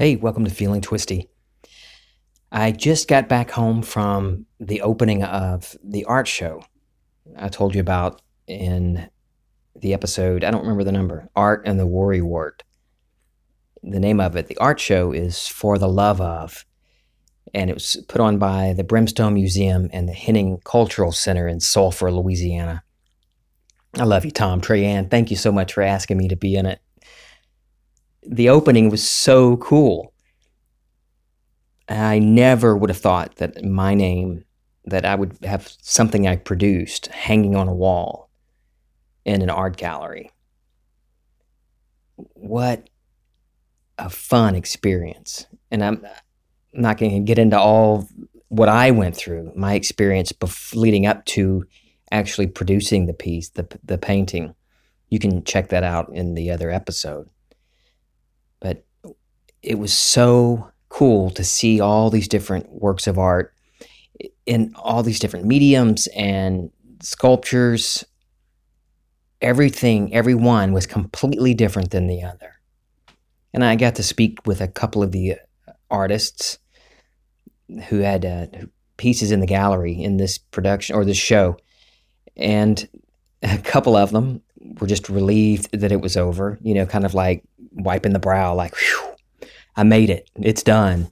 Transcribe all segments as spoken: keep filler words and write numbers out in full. Hey, welcome to Feeling Twisty. I just got back home from the opening of the art show I told you about in the episode, I don't remember the number, Art and the Worry Wart. The name of it, the art show, is For the Love Of, and it was put on by the Brimstone Museum and the Henning Cultural Center in Sulphur, Louisiana. I love you, Tom, Treyanne. Thank you so much for asking me to be in it. The opening was so cool. I never would have thought that my name, that I would have something I produced hanging on a wall in an art gallery. What a fun experience. And I'm not going to get into all what I went through, my experience bef- leading up to actually producing the piece, the the painting. You can check that out in the other episode. But it was so cool to see all these different works of art in all these different mediums and sculptures. Everything, every one was completely different than the other. And I got to speak with a couple of the artists who had uh, pieces in the gallery in this production or this show. And a couple of them were just relieved that it was over, you know, kind of like wiping the brow, like, whew, I made it, it's done.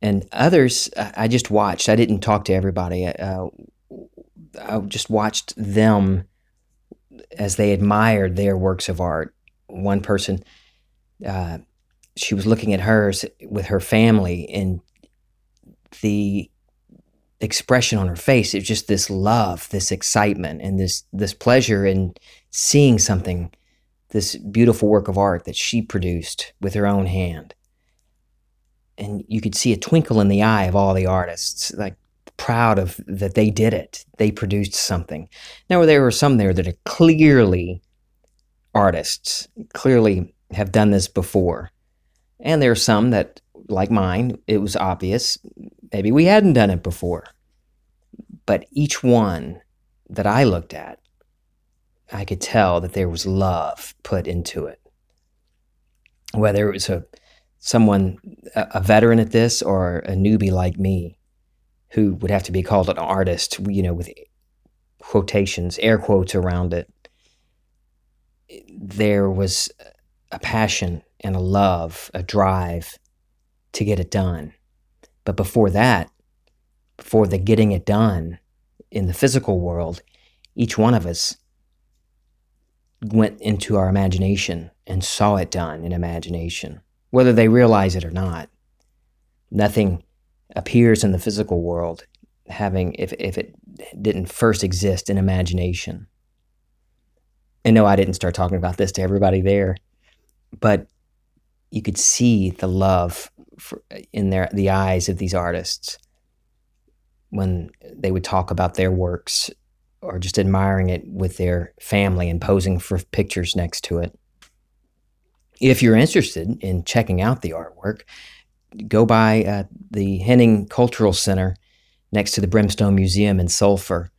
And others, I just watched. I didn't talk to everybody. Uh, I just watched them as they admired their works of art. One person, uh, she was looking at hers with her family, and the expression on her face, it's just this love, this excitement, and this this pleasure in seeing something, this beautiful work of art that she produced with her own hand. And you could see a twinkle in the eye of all the artists, like proud of that they did it, they produced something. Now, there were some there that are clearly artists, clearly have done this before. And there are some that, like mine, it was obvious, maybe we hadn't done it before. But each one that I looked at, I could tell that there was love put into it. Whether it was a someone, a veteran at this, or a newbie like me, who would have to be called an artist, you know, with quotations, air quotes around it, there was a passion and a love, a drive to get it done. But before that, before the getting it done in the physical world, each one of us went into our imagination and saw it done in imagination. Whether they realize it or not, nothing appears in the physical world having if, if it didn't first exist in imagination. And no, I didn't start talking about this to everybody there, but you could see the love for, in their the eyes of these artists when they would talk about their works or just admiring it with their family and posing for pictures next to it. If you're interested in checking out the artwork, go by uh, the Henning Cultural Center next to the Brimstone Museum in Sulphur.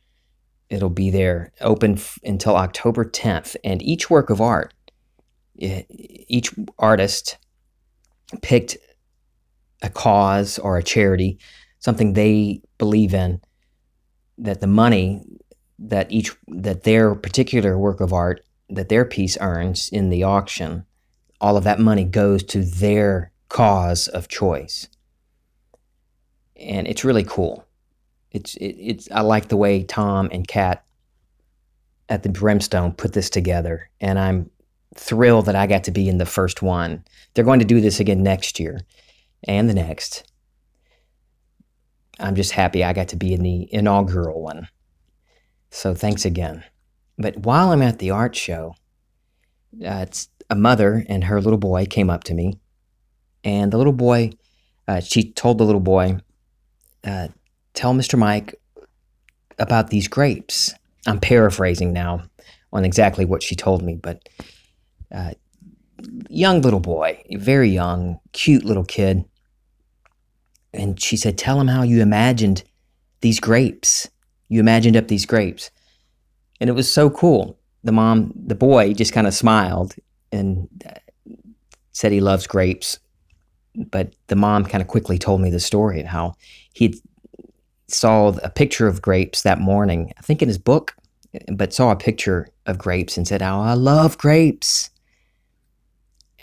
It'll be there, open f- until October tenth. And each work of art, it, each artist picked a cause or a charity, something they believe in, that the money that each that their particular work of art, that their piece earns in the auction, all of that money goes to their cause of choice. And it's really cool. It's it, it's I like the way Tom and Kat at the Brimstone put this together, and I'm thrilled that I got to be in the first one. They're going to do this again next year and the next. I'm just happy I got to be in the inaugural one. So thanks again. But while I'm at the art show, uh, it's a mother and her little boy came up to me, and the little boy, uh, she told the little boy, uh, tell Mister Mike about these grapes. I'm paraphrasing now on exactly what she told me, but uh, young little boy, very young, cute little kid. And she said, tell him how you imagined these grapes. You imagined up these grapes. And it was so cool. The mom, the boy just kind of smiled and said he loves grapes. but the mom kind of quickly told me the story and how he saw a picture of grapes that morning, I think in his book, but saw a picture of grapes and said, "Oh, I love grapes."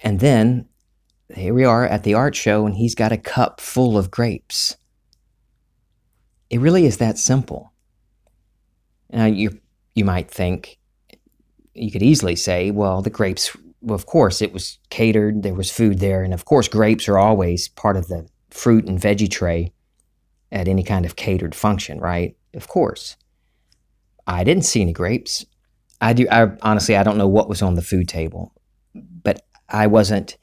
And then here we are at the art show and he's got a cup full of grapes. It really is that simple. Now you you might think, you could easily say, well, the grapes, well, of course it was catered, there was food there, and of course grapes are always part of the fruit and veggie tray at any kind of catered function, right? Of course. I didn't see any grapes. I do. I honestly, I don't know what was on the food table, but I wasn't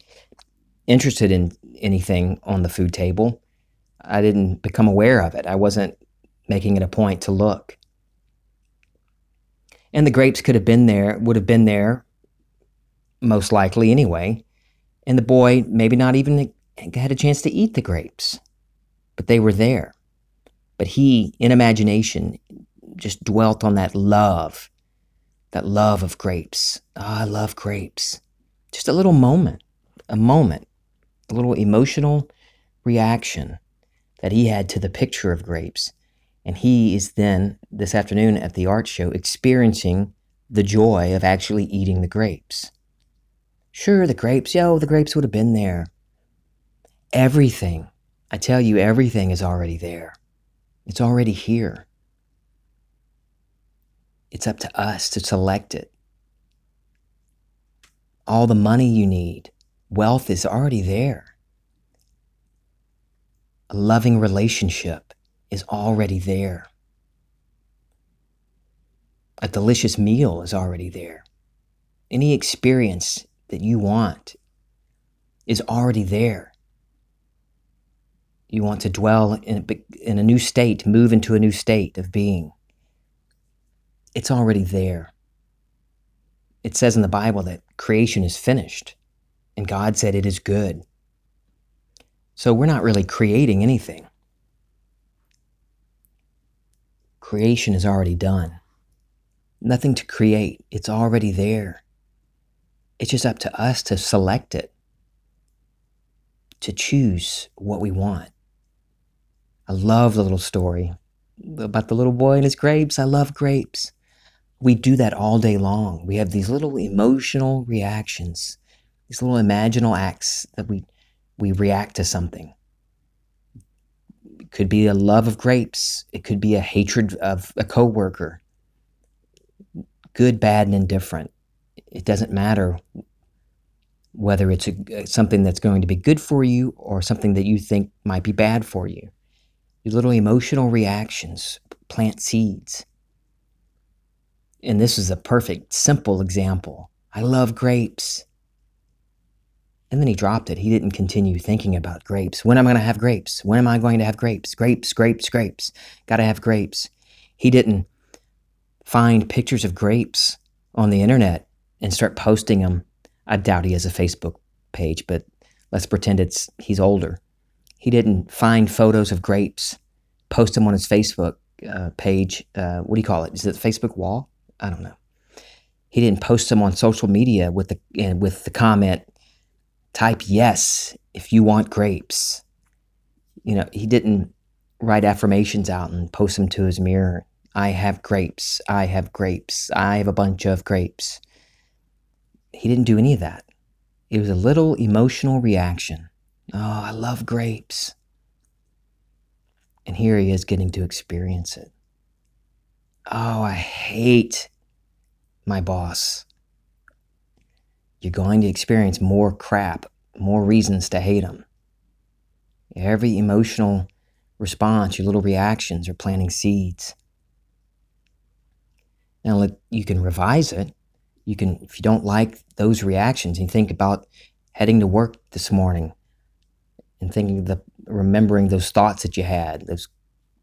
interested in anything on the food table. I didn't become aware of it. I wasn't making it a point to look. And the grapes could have been there, would have been there most likely anyway. And the boy maybe not even had a chance to eat the grapes, but they were there. But he, in imagination, just dwelt on that love, that love of grapes. Oh, I love grapes. Just a little moment, a moment, a little emotional reaction that he had to the picture of grapes. And he is then, this afternoon at the art show, experiencing the joy of actually eating the grapes. Sure, the grapes, yo, the grapes would have been there. Everything, I tell you, everything is already there. It's already here. It's up to us to select it. All the money you need, wealth is already there. A loving relationship is already there. A delicious meal is already there. Any experience that you want is already there. You want to dwell in a, in a new state, move into a new state of being. It's already there. It says in the Bible that creation is finished, and God said it is good. So we're not really creating anything. Creation is already done. Nothing to create. It's already there. It's just up to us to select it, to choose what we want. I love the little story about the little boy and his grapes. I love grapes. We do that all day long. We have these little emotional reactions, these little imaginal acts that we we react to something. It could be a love of grapes. It could be a hatred of a coworker. Good, bad, and indifferent. It doesn't matter whether it's a, something that's going to be good for you or something that you think might be bad for you. Your little emotional reactions plant seeds. And this is a perfect, simple example. I love grapes. And then he dropped it. He didn't continue thinking about grapes. When am I going to have grapes? When am I going to have grapes? Grapes, grapes, grapes. Got to have grapes. He didn't find pictures of grapes on the internet and start posting them. I doubt he has a Facebook page, but let's pretend it's he's older. He didn't find photos of grapes, post them on his Facebook uh, page. Uh, what do you call it? Is it the Facebook wall? I don't know. He didn't post them on social media with the and with the comment, "Type yes if you want grapes." You know, he didn't write affirmations out and post them to his mirror. I have grapes. I have grapes. I have a bunch of grapes. He didn't do any of that. It was a little emotional reaction. Oh, I love grapes. And here he is getting to experience it. Oh, I hate my boss. You're going to experience more crap, more reasons to hate him. Every emotional response, your little reactions are planting seeds. Now, look, you can revise it. You can, if you don't like those reactions, and think about heading to work this morning, and thinking the remembering those thoughts that you had, those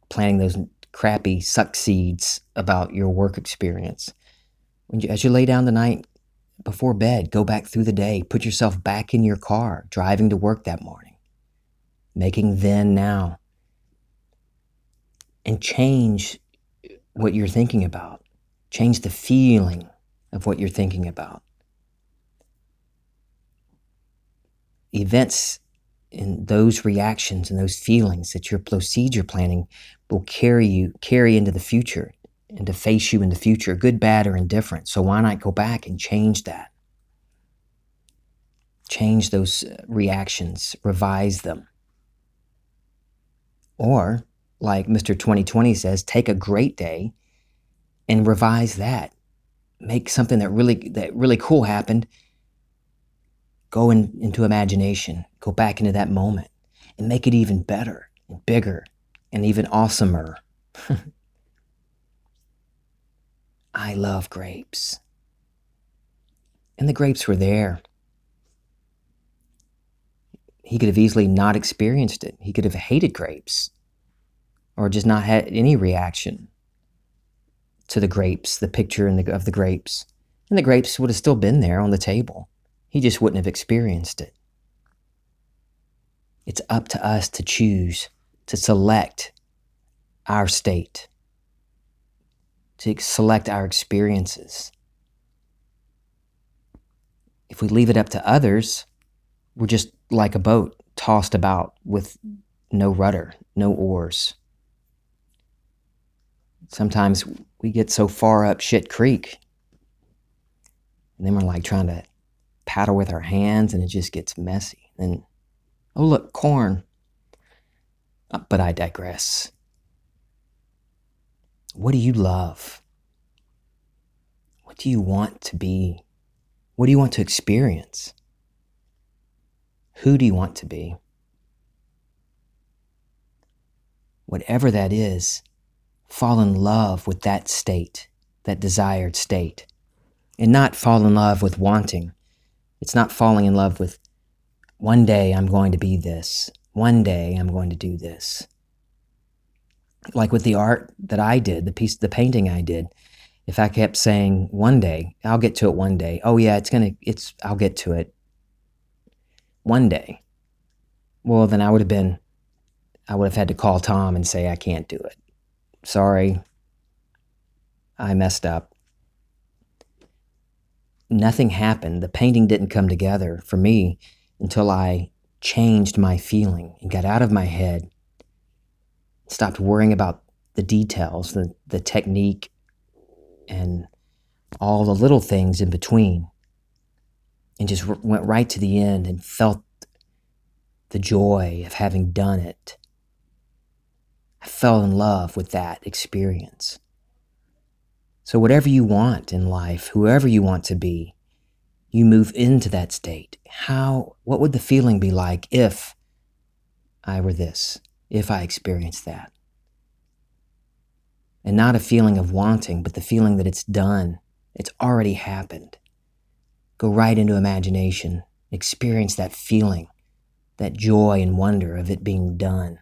planting those crappy suck seeds about your work experience. When you, as you lay down the night before bed, go back through the day, put yourself back in your car, driving to work that morning, making then now, and change what you're thinking about. Change the feeling of what you're thinking about. Events and those reactions and those feelings that your procedure planning will carry you, carry into the future and to face you in the future, good, bad, or indifferent. So why not go back and change that? Change those reactions, revise them. Or, like Mister twenty twenty says, take a great day and revise that. Make something that really that really cool happened. Go in, into imagination. Go back into that moment and make it even better and bigger and even awesomer. I love grapes. And the grapes were there. He could have easily not experienced it. He could have hated grapes or just not had any reaction to the grapes, the picture in the, of the grapes. And the grapes would have still been there on the table. He just wouldn't have experienced it. It's up to us to choose, to select our state, to select our experiences. If we leave it up to others, we're just like a boat tossed about with no rudder, no oars. Sometimes we get so far up shit creek, and then we're like trying to paddle with our hands, and it just gets messy. And oh look, corn. But I digress. What do you love? What do you want to be? What do you want to experience? Who do you want to be? Whatever that is, fall in love with that state, that desired state. And not fall in love with wanting. It's not falling in love with, one day I'm going to be this. One day I'm going to do this. Like with the art that I did, the piece, the painting I did, if I kept saying one day, I'll get to it one day. Oh yeah, it's gonna, it's, I'll get to it one day. Well, then I would have been, I would have had to call Tom and say, I can't do it. Sorry, I messed up. Nothing happened. The painting didn't come together for me until I changed my feeling and got out of my head. Stopped worrying about the details, the, the technique, and all the little things in between. And just r- went right to the end and felt the joy of having done it. I fell in love with that experience. So whatever you want in life, whoever you want to be, you move into that state. How, what would the feeling be like if I were this? If I experience that. And not a feeling of wanting, but the feeling that it's done. It's already happened. Go right into imagination. Experience that feeling, that joy and wonder of it being done.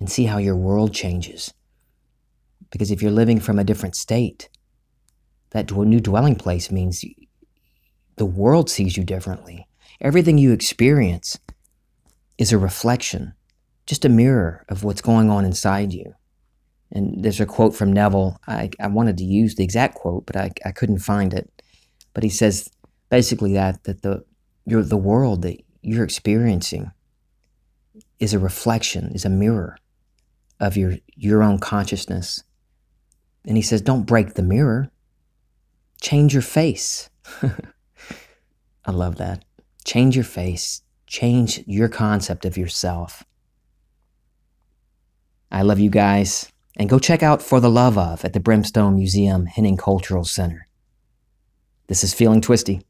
And see how your world changes. Because if you're living from a different state, that new dwelling place means the world sees you differently. Everything you experience is a reflection. Just a mirror of what's going on inside you. And there's a quote from Neville. I, I wanted to use the exact quote, but I, I couldn't find it. But he says basically that that the your the world that you're experiencing is a reflection, is a mirror of your your own consciousness. And he says, don't break the mirror. Change your face. I love that. Change your face. Change your concept of yourself. I love you guys, and go check out For the Love Of at the Brimstone Museum, Henning Cultural Center. This is Feeling Twisty.